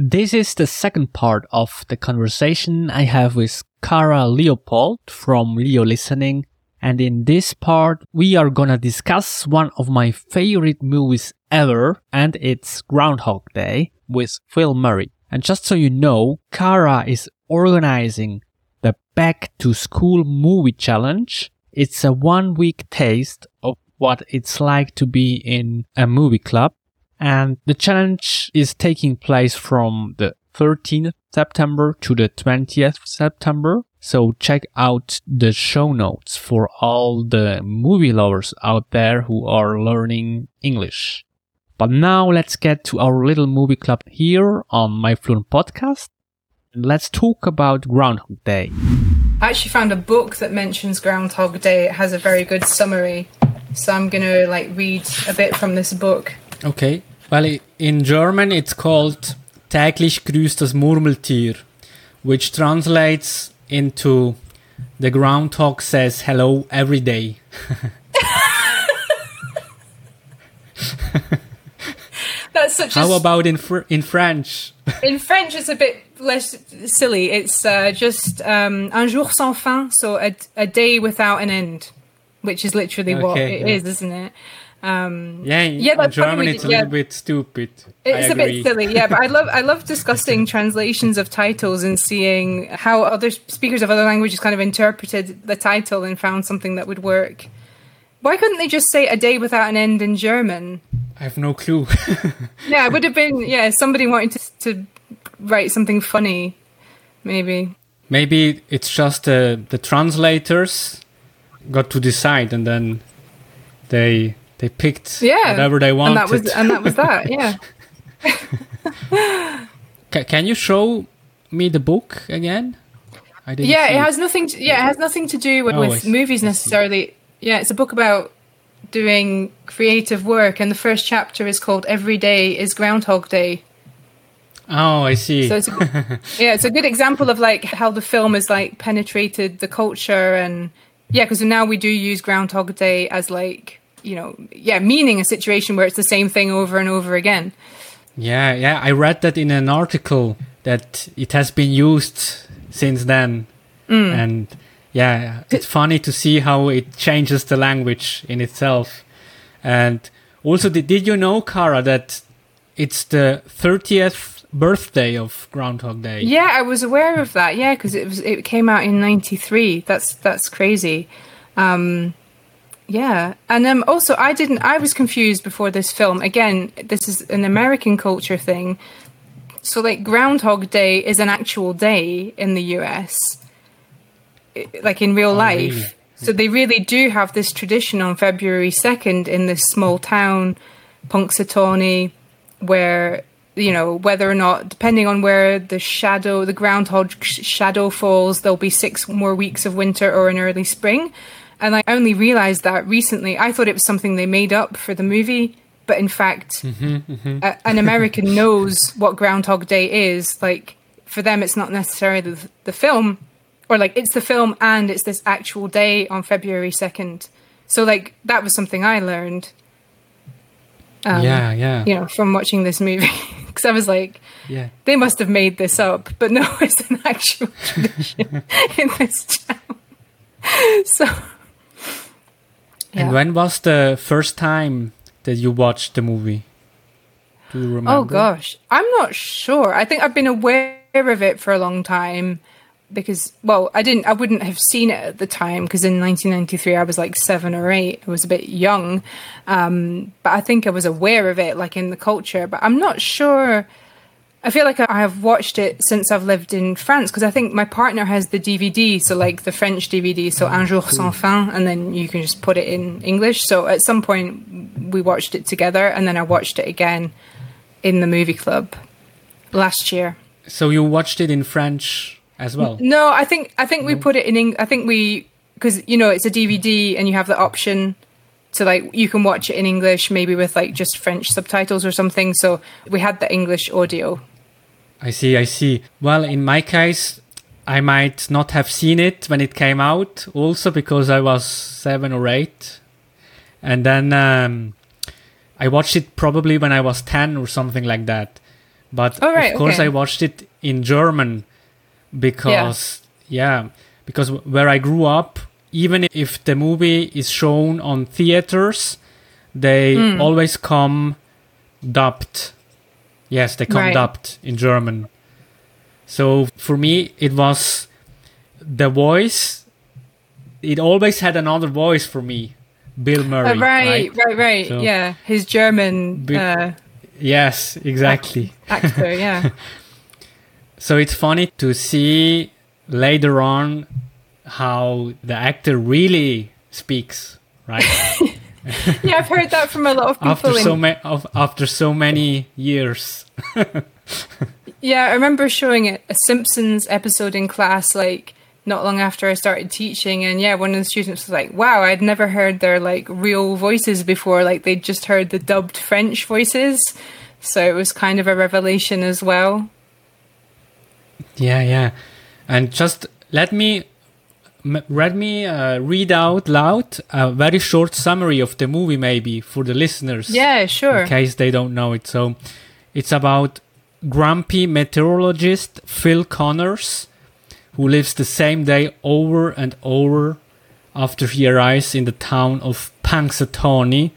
This is the second part of the conversation I have with Cara Leopold from Leo Listening, and in this part we are gonna discuss one of my favorite movies ever, and it's Groundhog Day with Phil Murray. And just so you know, Cara is organizing the Back-to-School Movie Challenge. It's a 1-week taste of what it's like to be in a movie club. And the challenge is taking place from the 13th September to the 20th September. So check out the show notes for all the movie lovers out there who are learning English. But now let's get to our little movie club here on My Fluent Podcast. Let's talk about Groundhog Day. I actually found a book that mentions Groundhog Day. It has a very good summary. So I'm going to read a bit from this book. Okay. Well, in German it's called Täglich grüßt das Murmeltier, which translates into The Groundhog Says Hello Every Day. That's such How about in French? In French it's a bit less silly. It's just un jour sans fin, so a day without an end, which is literally what it is, isn't it? In German it's a little bit stupid. It's a bit silly, but I love discussing translations of titles and seeing how other speakers of other languages kind of interpreted the title and found something that would work. Why couldn't they just say a day without an end in German? I have no clue. Yeah, it would have been somebody wanting to write something funny, maybe. Maybe it's just the translators got to decide, and then they picked whatever they wanted. And that was that, yeah. Can you show me the book again? It has nothing to do with movies necessarily. Yeah, it's a book about doing creative work, and the first chapter is called Every Day is Groundhog Day. Oh, I see. So it's it's a good example of how the film has penetrated the culture, and because now we do use Groundhog Day as meaning a situation where it's the same thing over and over again. Yeah, I read that in an article that it has been used since then. Mm. And yeah, it's funny to see how it changes the language in itself. And also, did you know, Cara, that it's the 30th birthday of Groundhog Day? Yeah, I was aware of that. Yeah, because it came out in 93. That's crazy. Yeah, and also I was confused before this film. Again, this is an American culture thing. So Groundhog Day is an actual day in the US, in real life. Really? So they really do have this tradition on February 2nd in this small town, Punxsutawney, where, whether or not, depending on where the groundhog shadow falls, there'll be 6 more weeks of winter or an early spring. And I only realized that recently. I thought it was something they made up for the movie, but in fact, an American knows what Groundhog Day is. For them, it's not necessarily the film, or it's the film and it's this actual day on February 2nd. So that was something I learned. From watching this movie, because I was they must have made this up, but no, it's an actual tradition in this town. So. Yeah. And when was the first time that you watched the movie? Do you remember? Oh, gosh. I'm not sure. I think I've been aware of it for a long time because, I wouldn't have seen it at the time because in 1993 I was 7 or 8. I was a bit young. But I think I was aware of it, in the culture. But I'm not sure. I feel like I have watched it since I've lived in France because I think my partner has the DVD, so the French DVD, so Un Jour Sans Fin, and then you can just put it in English. So at some point we watched it together, and then I watched it again in the movie club last year. So you watched it in French as well? No, I think we put it in English. I think we, because it's a DVD and you have the option to you can watch it in English, maybe with just French subtitles or something. So we had the English audio. I see. Well, in my case, I might not have seen it when it came out, also because I was 7 or 8. And then I watched it probably when I was 10 or something like that. But of course I watched it in German because because where I grew up, even if the movie is shown on theaters, they always come dubbed. Yes, they come dubbed in German. So for me, it was the voice. It always had another voice for me, Bill Murray. Right. So, his German. Yes, exactly. Actor, yeah. So it's funny to see later on how the actor really speaks, right? Yeah, I've heard that from a lot of people. After so many years. Yeah, I remember showing a Simpsons episode in class, like, not long after I started teaching. And yeah, one of the students was like, wow, I'd never heard their like real voices before. Like they'd just heard the dubbed French voices. So it was kind of a revelation as well. Yeah. And just let me read out loud a very short summary of the movie, maybe for the listeners. Yeah, sure. In case they don't know it. So it's about grumpy meteorologist Phil Connors, who lives the same day over and over after he arrives in the town of Punxsutawney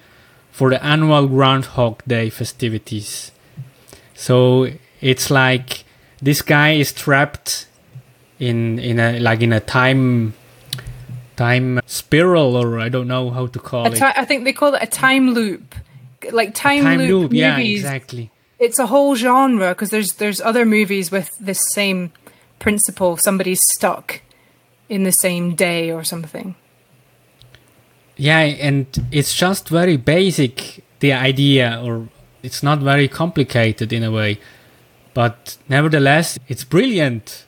for the annual Groundhog Day festivities. So it's like this guy is trapped in a time spiral, or I don't know how to call it. I think they call it a time loop, like time loop movies. Yeah, exactly. It's a whole genre because there's other movies with this same principle. Somebody's stuck in the same day or something. Yeah, and it's just very basic, the idea, or it's not very complicated in a way. But nevertheless, it's brilliant.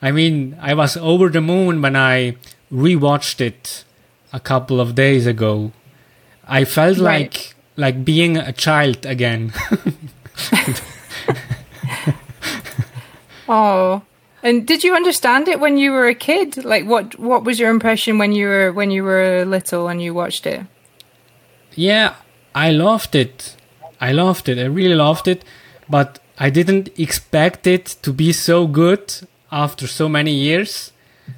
I mean, I was over the moon when I rewatched it a couple of days ago. I felt like being a child again. Oh, and did you understand it when you were a kid? Like, what was your impression when you were little and you watched it? Yeah, I loved it. I really loved it, but I didn't expect it to be so good after so many years,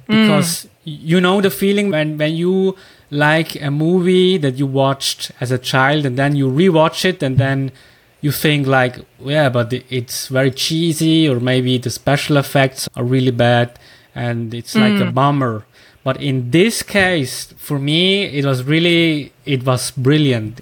because you know the feeling when you like a movie that you watched as a child and then you rewatch it and then you think like, yeah, but it's very cheesy, or maybe the special effects are really bad and it's like a bummer. But in this case, for me, it was brilliant.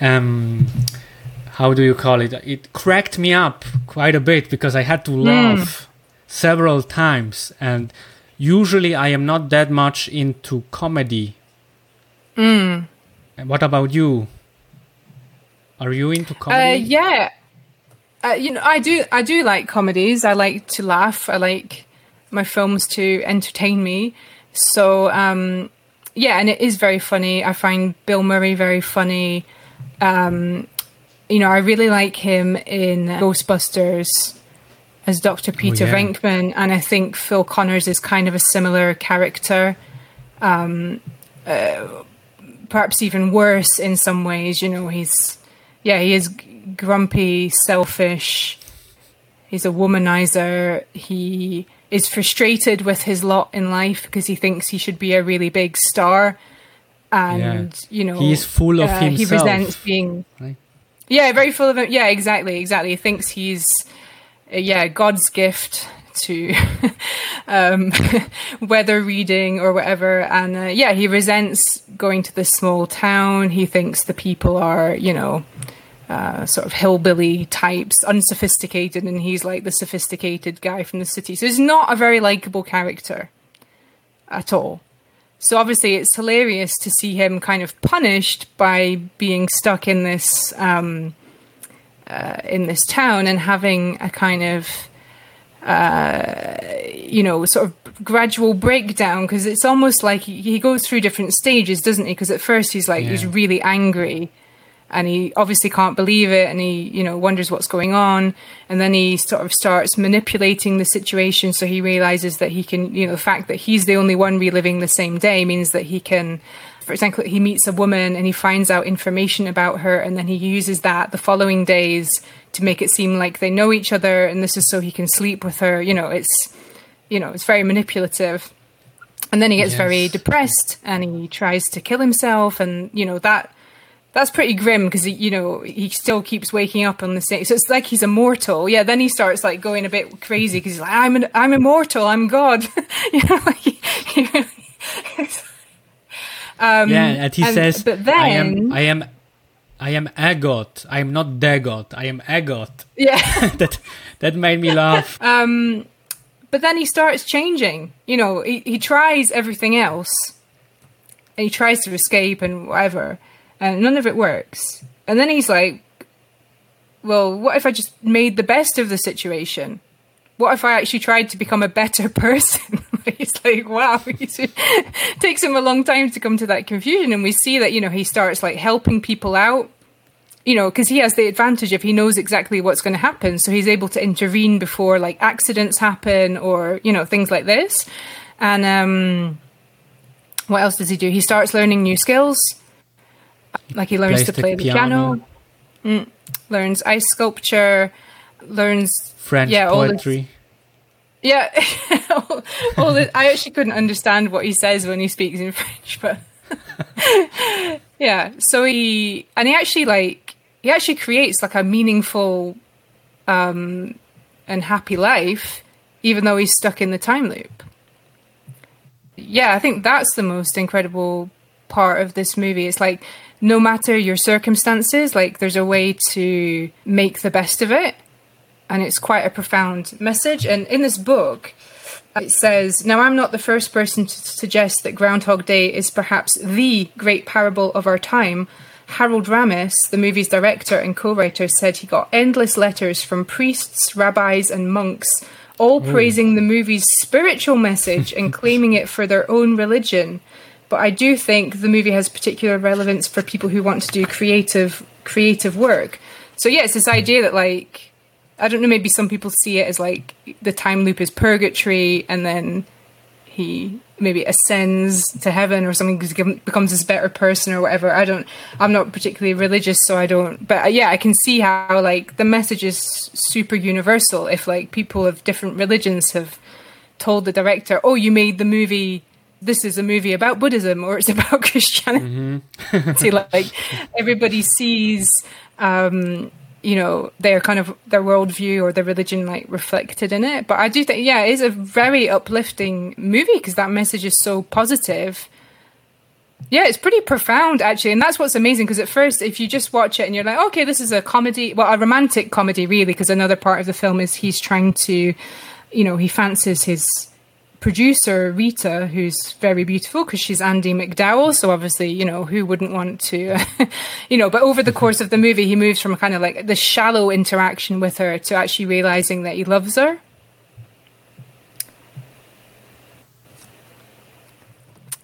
How do you call it? It cracked me up quite a bit because I had to laugh several times. And usually I am not that much into comedy. Mm. And what about you? Are you into comedy? Yeah. I do like comedies. I like to laugh. I like my films to entertain me. So, and it is very funny. I find Bill Murray very funny. I really like him in Ghostbusters as Dr. Peter Venkman. And I think Phil Connors is kind of a similar character. Perhaps even worse in some ways. He is grumpy, selfish. He's a womanizer. He is frustrated with his lot in life because he thinks he should be a really big star. And, he's full of himself. He resents being... Right? Yeah, very full of it. Yeah, exactly. He thinks he's, God's gift to weather reading or whatever. And, he resents going to this small town. He thinks the people are, sort of hillbilly types, unsophisticated, and he's like the sophisticated guy from the city. So he's not a very likable character at all. So obviously it's hilarious to see him kind of punished by being stuck in this town and having a kind of sort of gradual breakdown, because it's almost like he goes through different stages, doesn't he? Because at first he's like he's really angry. And he obviously can't believe it, and he, wonders what's going on. And then he sort of starts manipulating the situation, so he realizes that he can, the fact that he's the only one reliving the same day means that he can for example, he meets a woman and he finds out information about her, and then he uses that the following days to make it seem like they know each other, and this is so he can sleep with her. You know, it's very manipulative. And then he gets very depressed and he tries to kill himself, and you know that's pretty grim because he still keeps waking up on the same. So it's like he's immortal. Yeah, then he starts like going a bit crazy because he's like, I'm immortal, I'm God. You know, like, and he says, but then I am a god. I'm not the god. I am a god. Yeah, that made me laugh. But then he starts changing. You know, he tries everything else, and he tries to escape and whatever, and none of it works. And then he's like, "Well, what if I just made the best of the situation? What if I actually tried to become a better person?" It's like, wow, it takes him a long time to come to that confusion. And we see that, you know, he starts like helping people out, you know, because he has the advantage of he knows exactly what's going to happen. So he's able to intervene before like accidents happen or, you know, things like this. And what else does he do? He starts learning new skills. Like he learns to play the piano. Learns ice sculpture, learns French poetry. I actually couldn't understand what he says when he speaks in French, but yeah. So he actually creates like a meaningful and happy life, even though he's stuck in the time loop. Yeah, I think that's the most incredible part of this movie. It's like no matter your circumstances, like there's a way to make the best of it. And it's quite a profound message. And in this book, it says, "Now I'm not the first person to suggest that Groundhog Day is perhaps the great parable of our time. Harold Ramis, the movie's director and co-writer, said he got endless letters from priests, rabbis, and monks, all praising the movie's spiritual message and claiming it for their own religion. But I do think the movie has particular relevance for people who want to do creative work." So yeah, it's this idea that like, I don't know, maybe some people see it as like the time loop is purgatory and then he maybe ascends to heaven or something, becomes this better person or whatever. I'm not particularly religious, so I don't, but yeah, I can see how like the message is super universal. If like people of different religions have told the director, "Oh, you made the movie, this is a movie about Buddhism or it's about Christianity." Mm-hmm. So like everybody sees, you know, their kind of their worldview or their religion like reflected in it. But I do think, yeah, it is a very uplifting movie because that message is so positive. Yeah, it's pretty profound actually, and that's what's amazing. Because at first, if you just watch it and you're like, okay, this is a comedy, well, a romantic comedy really, because another part of the film is he's trying to, you know, he fancies his producer Rita, who's very beautiful because she's Andy McDowell, so obviously, you know, who wouldn't want to you know. But over the course of the movie, he moves from kind of like the shallow interaction with her to actually realizing that he loves her.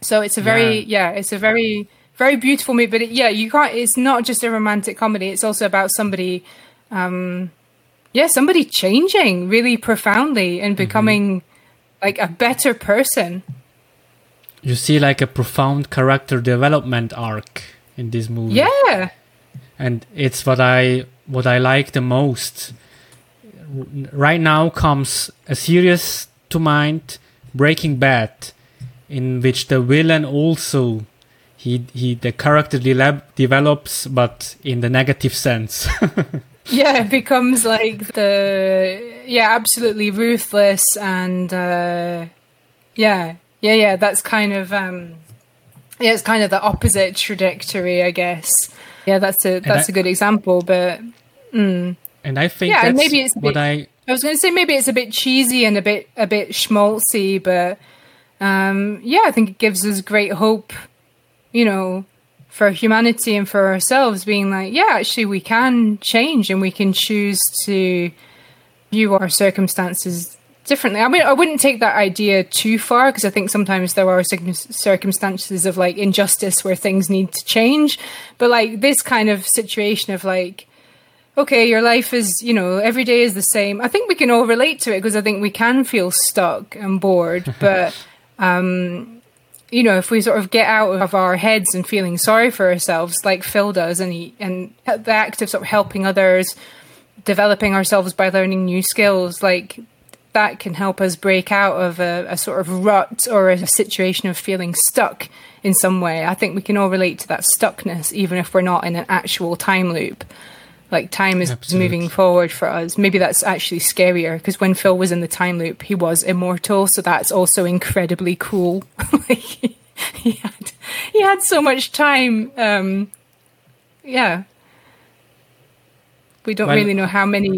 So it's a very it's a very, very beautiful movie. But it's not just a romantic comedy, it's also about somebody somebody changing really profoundly and becoming like a better person. You see like a profound character development arc in this movie. Yeah. And it's what I like the most. Right now comes a series to mind, Breaking Bad, in which the villain also the character develops, but in the negative sense. Yeah, it becomes like absolutely ruthless and that's kind of it's kind of the opposite trajectory, I guess. Yeah, that's a good example, but and I think that's maybe it's a bit, I was going to say maybe it's a bit cheesy and a bit schmaltzy, but I think it gives us great hope, you know, for humanity and for ourselves, being like, yeah, actually we can change and we can choose to view our circumstances differently. I mean, I wouldn't take that idea too far because I think sometimes there are circumstances of like injustice where things need to change. But like this kind of situation of like, okay, your life is, you know, every day is the same. I think we can all relate to it because I think we can feel stuck and bored, but you know, if we sort of get out of our heads and feeling sorry for ourselves, like Phil does, and the act of sort of helping others, developing ourselves by learning new skills, like that can help us break out of a sort of rut or a situation of feeling stuck in some way. I think we can all relate to that stuckness, even if we're not in an actual time loop. Like time is moving forward for us. Maybe that's actually scarier, because when Phil was in the time loop, he was immortal. So that's also incredibly cool. Like he had so much time. Yeah. We don't really know how long, many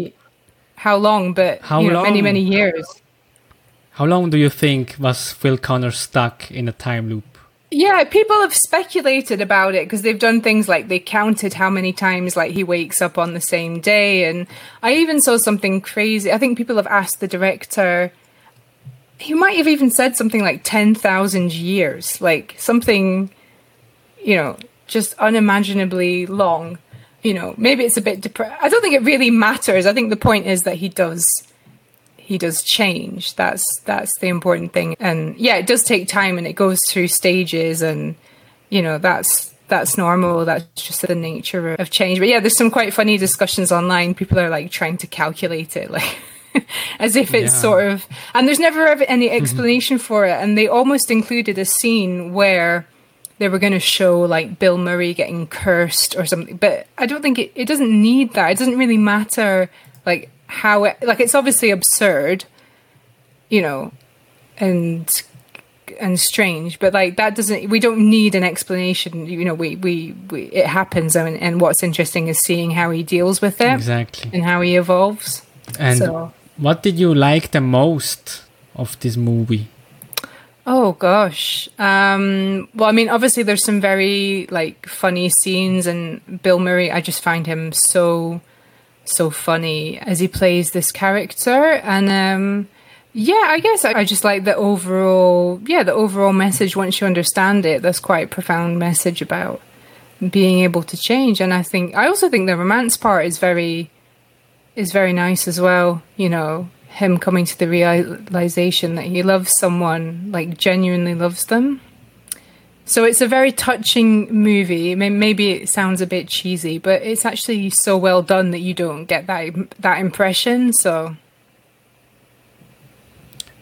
years. How long do you think was Phil Connor stuck in a time loop? Yeah, people have speculated about it because they've done things like they counted how many times like he wakes up on the same day. And I even saw something crazy. I think people have asked the director, he might have even said something like 10,000 years, like something, you know, just unimaginably long. You know, maybe it's a bit I don't think it really matters. I think the point is that he does change. That's the important thing. And yeah, it does take time and it goes through stages, and you know, that's normal. That's just the nature of change. But yeah, there's some quite funny discussions online. People are like trying to calculate it, like as if it's sort of, and there's never any explanation for it. And they almost included a scene where they were going to show like Bill Murray getting cursed or something, but I don't think it doesn't need that. It doesn't really matter like how it, like it's obviously absurd, you know, and strange, but like that doesn't, we don't need an explanation. You know, we it happens, and what's interesting is seeing how he deals with it, exactly, and how he evolves. And so, what did you like the most of this movie? Oh gosh. Well, I mean, obviously there's some very like funny scenes, and Bill Murray, I just find him so funny as he plays this character. And yeah, I guess I just like the overall message. Once you understand it, that's quite a profound message about being able to change. And I also think the romance part is very nice as well, you know. Him coming to the realization that he loves someone, like genuinely loves them. So it's a very touching movie. Maybe it sounds a bit cheesy, but it's actually so well done that you don't get that impression. So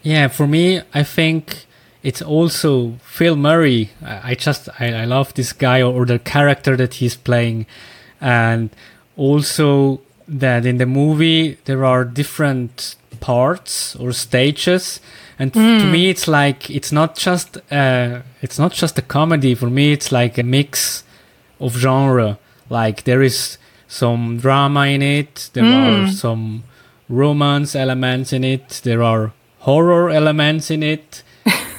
yeah, for me, I think it's also Phil Murray. I love this guy or the character that he's playing, and also that in the movie there are different parts or stages, and to me it's like it's not just a comedy. For me it's like a mix of genre. Like there is some drama in it, there are some romance elements in it, there are horror elements in it,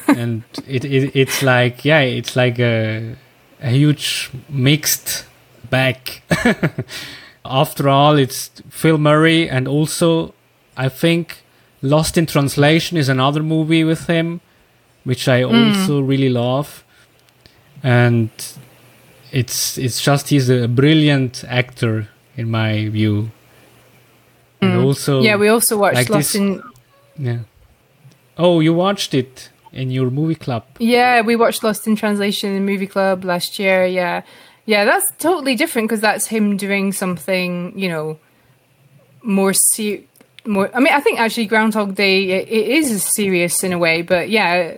and it's like, yeah, it's like a huge mixed bag. After all, it's Phil Murray, and also I think Lost in Translation is another movie with him, which I also really love. And it's just, he's a brilliant actor in my view. And also, yeah, we also watched like Lost in... Yeah. Oh, you watched it in your movie club. Yeah, we watched Lost in Translation in the movie club last year, yeah. Yeah, that's totally different because that's him doing something, you know, more. I mean, I think actually Groundhog Day it is serious in a way, but yeah,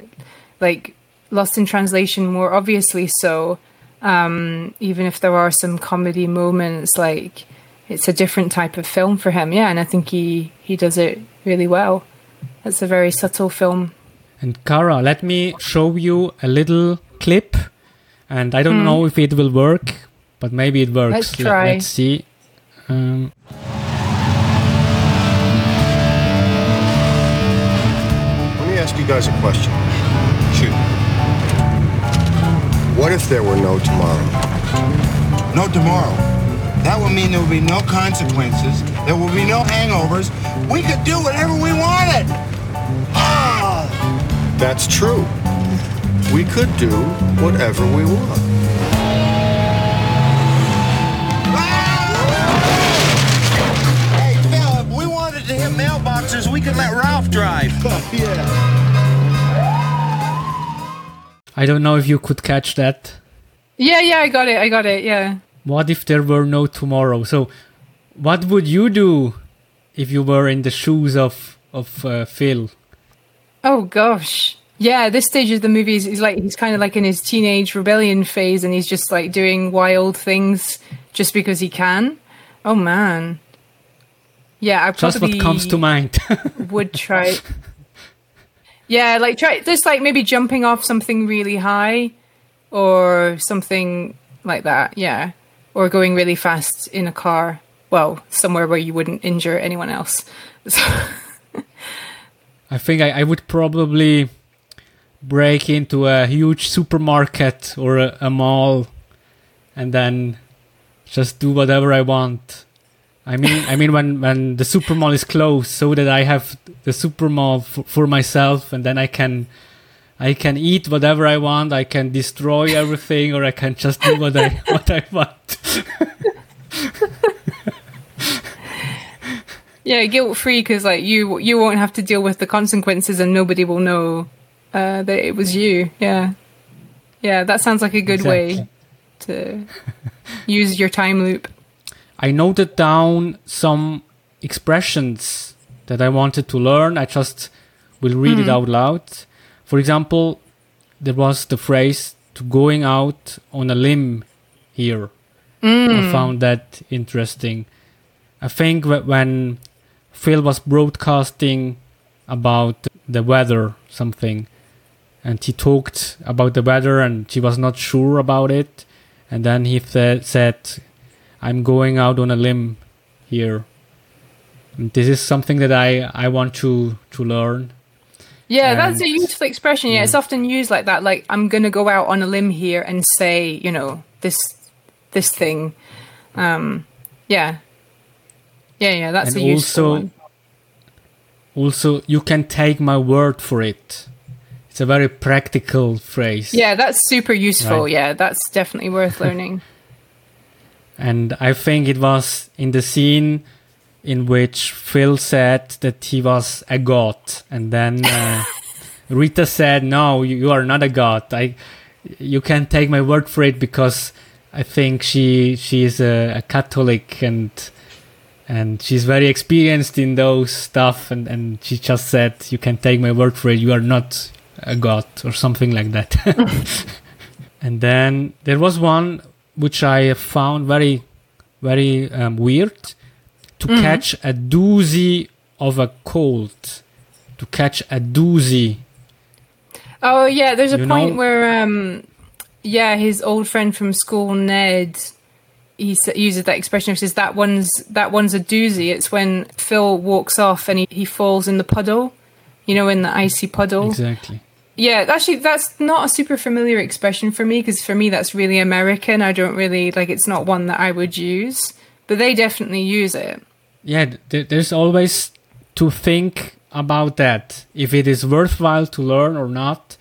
like Lost in Translation more obviously so. Even if there are some comedy moments, like it's a different type of film for him. Yeah, and I think he does it really well. It's a very subtle film. And Cara, let me show you a little clip, and I don't know if it will work, but maybe it works. Let's try. Let's see. Ask you guys a question. Shoot. What if there were no tomorrow? No tomorrow. That would mean there would be no consequences. There will be no hangovers. We could do whatever we wanted. Ah! That's true. We could do whatever we want. Ah! Hey, Phil, if we wanted to hit mailboxes, we could let Ralph drive. Yeah. I don't know if you could catch that. Yeah, I got it, yeah. What if there were no tomorrow? So what would you do if you were in the shoes of Phil? Oh, gosh. Yeah, this stage of the movie is like he's kind of like in his teenage rebellion phase, and he's just like doing wild things just because he can. Oh, man. Yeah, I probably... Just what comes to mind. would try... Yeah, like try just like maybe jumping off something really high or something like that, yeah. Or going really fast in a car. Well, somewhere where you wouldn't injure anyone else. So I think I would probably break into a huge supermarket or a mall and then just do whatever I want. I mean, when the supermall is closed, so that I have the supermall for myself, and then I can eat whatever I want. I can destroy everything, or I can just do what I want. Yeah, guilt-free, because like you won't have to deal with the consequences, and nobody will know that it was you. Yeah, that sounds like a good way to use your time loop. I noted down some expressions that I wanted to learn. I just will read it out loud. For example, there was the phrase to going out on a limb here. I found that interesting. I think when Phil was broadcasting about the weather, something, and he talked about the weather and she was not sure about it. And then he said... I'm going out on a limb here. And this is something that I want to learn. Yeah, and that's a useful expression. Yeah, it's often used like that. Like, I'm going to go out on a limb here and say, you know, this thing. Yeah, that's a useful one. Also, you can take my word for it. It's a very practical phrase. Yeah, that's super useful. Right? Yeah, that's definitely worth learning. And I think it was in the scene in which Phil said that he was a god. And then Rita said, no, you are not a god. You can't take my word for it, because I think she is a Catholic and she's very experienced in those stuff. And she just said, you can take my word for it. You are not a god, or something like that. And then there was one which I found very, very weird, to catch a doozy of a cold. To catch a doozy. Oh, yeah, there's a point where, his old friend from school, Ned, he uses that expression. He says, that one's a doozy. It's when Phil walks off and he falls in the puddle, in the icy puddle. Exactly. Yeah, actually, that's not a super familiar expression for me, because for me, that's really American. I don't really, it's not one that I would use, but they definitely use it. Yeah, there's always to think about that, if it is worthwhile to learn or not,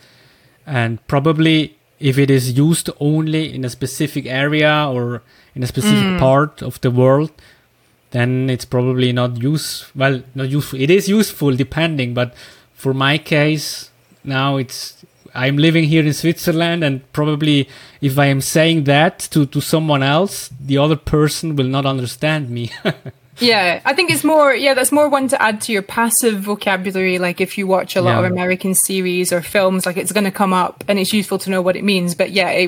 and probably if it is used only in a specific area or in a specific part of the world, then it's probably not useful. It is useful, depending, but for my case... Now I'm living here in Switzerland, and probably if I am saying that to someone else, the other person will not understand me. Yeah, I think it's more, that's more one to add to your passive vocabulary. Like if you watch a lot of American series or films, it's going to come up and it's useful to know what it means. But yeah,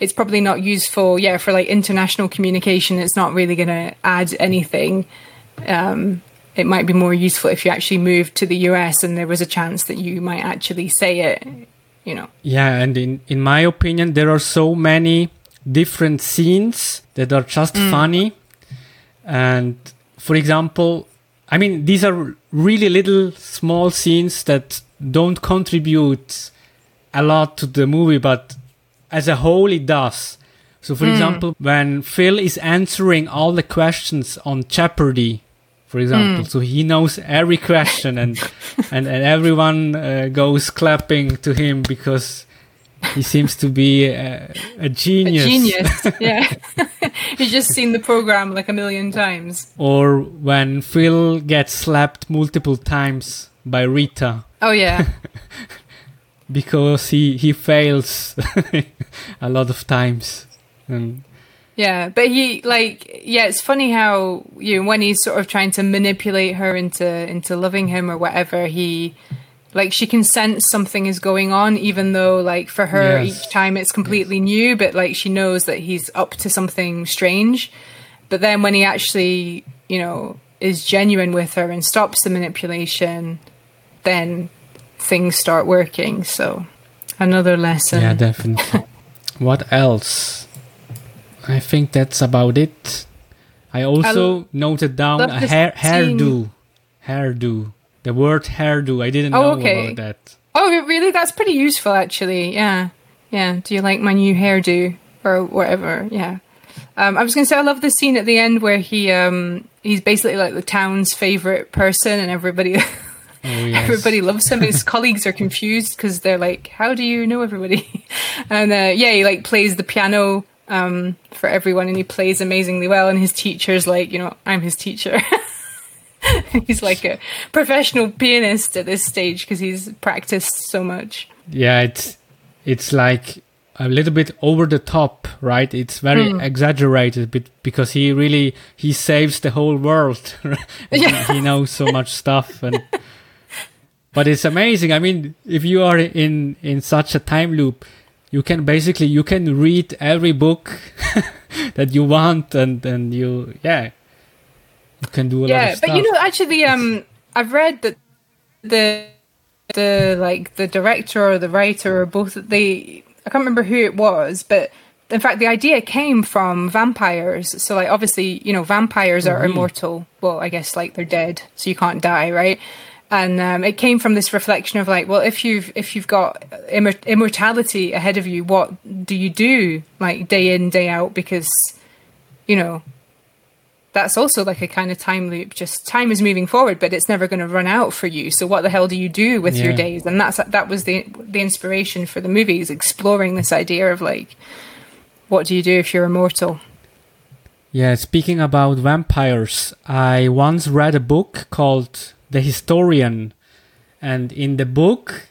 it's probably not useful. Yeah, for international communication, it's not really going to add anything. It might be more useful if you actually moved to the US and there was a chance that you might actually say it, Yeah, and in my opinion, there are so many different scenes that are just funny. And for example, I mean, these are really little small scenes that don't contribute a lot to the movie, but as a whole, it does. So for example, when Phil is answering all the questions on Jeopardy, for example, so he knows every question, and everyone goes clapping to him because he seems to be a genius. A genius, yeah. He's just seen the program a million times. Or when Phil gets slapped multiple times by Rita. Oh, yeah. because he fails a lot of times. And yeah, but he like, yeah, it's funny how, you know, when he's sort of trying to manipulate her into loving him or whatever, he like, she can sense something is going on, even though like for her, yes, each time it's completely new, but like she knows that he's up to something strange. But then when he actually, you know, is genuine with her and stops the manipulation, then things start working. So another lesson. Yeah, definitely. What else? I think that's about it. I also noted down a hairdo. Hairdo. The word hairdo. I didn't know about that. Oh, really? That's pretty useful, actually. Yeah. Yeah. Do you like my new hairdo? Or whatever. Yeah. I was going to say, I love the scene at the end where he he's basically like the town's favorite person, and everybody everybody loves him. His colleagues are confused because they're like, "How do you know everybody?" And he like plays the piano for everyone, and he plays amazingly well. And his teacher's like, "You know, I'm his teacher." He's like a professional pianist at this stage because he's practiced so much. Yeah, it's like a little bit over the top, right? It's very exaggerated, but because he saves the whole world. He knows so much stuff, but it's amazing. I mean, if you are in such a time loop, you can read every book that you want, and you can do a lot of stuff. Yeah, but you know, actually, I've read that the like the director or the writer or both, I can't remember who it was, but in fact, the idea came from vampires. So, like, obviously, you know, vampires are immortal. Well, I guess like they're dead, so you can't die, right? And it came from this reflection of like, well, if you've got immortality ahead of you, what do you do like day in, day out? Because, you know, that's also like a kind of time loop. Just time is moving forward, but it's never going to run out for you. So what the hell do you do with your days? And that was the inspiration for the movie, is exploring this idea of like, what do you do if you're immortal? Yeah, speaking about vampires, I once read a book called The Historian. And in the book,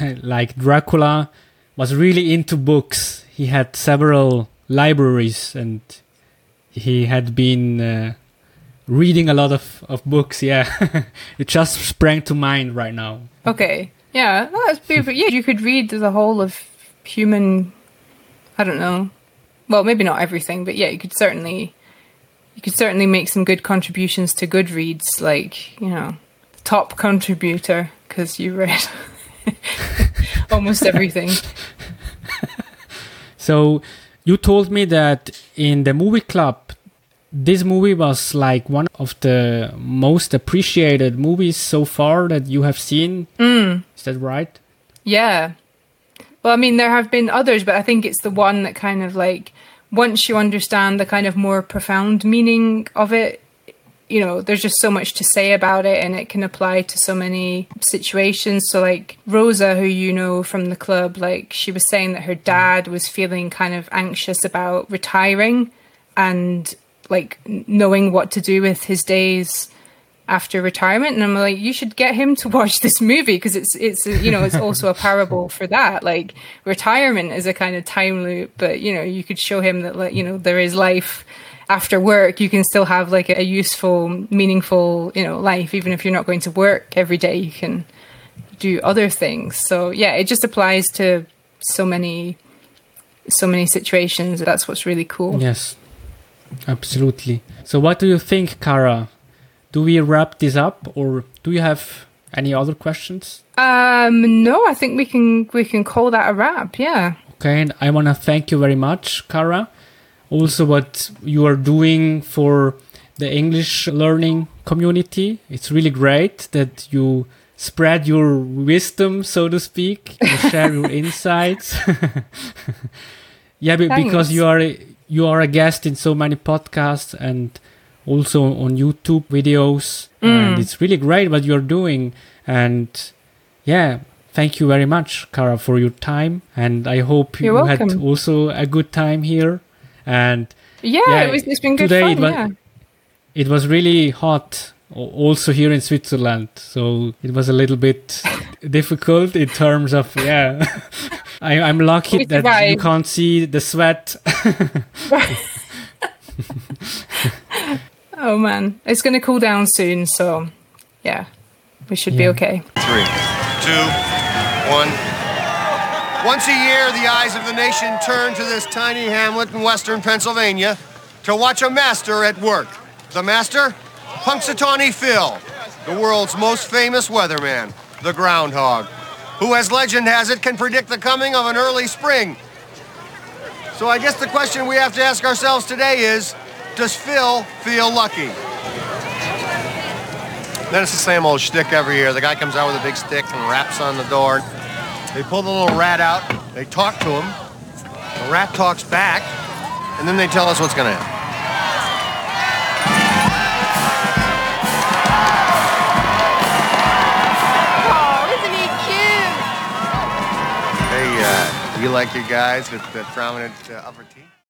like Dracula was really into books. He had several libraries, and he had been reading a lot of books. Yeah, it just sprang to mind right now. Okay, yeah, well, that's beautiful. Yeah, you could read the whole of human. I don't know. Well, maybe not everything, but yeah, you could certainly make some good contributions to Goodreads. Like, you know, top contributor because you read almost everything. So. You told me that in the movie club, this movie was like one of the most appreciated movies so far that you have seen. Mm. Is that right? Yeah. Well, I mean, there have been others, but I think it's the one that kind of like, once you understand the kind of more profound meaning of it, you know, there's just so much to say about it, and it can apply to so many situations. So like Rosa, who you know from the club, like she was saying that her dad was feeling kind of anxious about retiring and like knowing what to do with his days after retirement. And I'm like, you should get him to watch this movie because it's you know, it's also a parable for that. Like retirement is a kind of time loop, but you know, you could show him that, like, you know, there is life after work. You can still have like a useful, meaningful, you know, life. Even if you're not going to work every day, you can do other things. So yeah, it just applies to so many situations. That's what's really cool. Yes, absolutely. So what do you think, Cara? Do we wrap this up, or do you have any other questions? No, I think we can call that a wrap. Yeah. Okay, and I want to thank you very much, Cara. Also, what you are doing for the English learning community. It's really great that you spread your wisdom, so to speak, you share your insights. Yeah, because you are a guest in so many podcasts and also on YouTube videos. And it's really great what you're doing. And yeah, thank you very much, Cara, for your time. And I hope you had also a good time here. And it's been good fun. It was really hot also here in Switzerland, so it was a little bit difficult in terms of, yeah, I'm lucky that you can't see the sweat. Oh man, it's going to cool down soon, so yeah, we should be okay. 3, 2, 1. Once a year, the eyes of the nation turn to this tiny hamlet in western Pennsylvania to watch a master at work. The master? Punxsutawney Phil, the world's most famous weatherman, the groundhog, who, as legend has it, can predict the coming of an early spring. So I guess the question we have to ask ourselves today is, does Phil feel lucky? Then it's the same old shtick every year. The guy comes out with a big stick and raps on the door. They pull the little rat out, they talk to him, the rat talks back, and then they tell us what's gonna happen. You like your guys with the prominent upper teeth?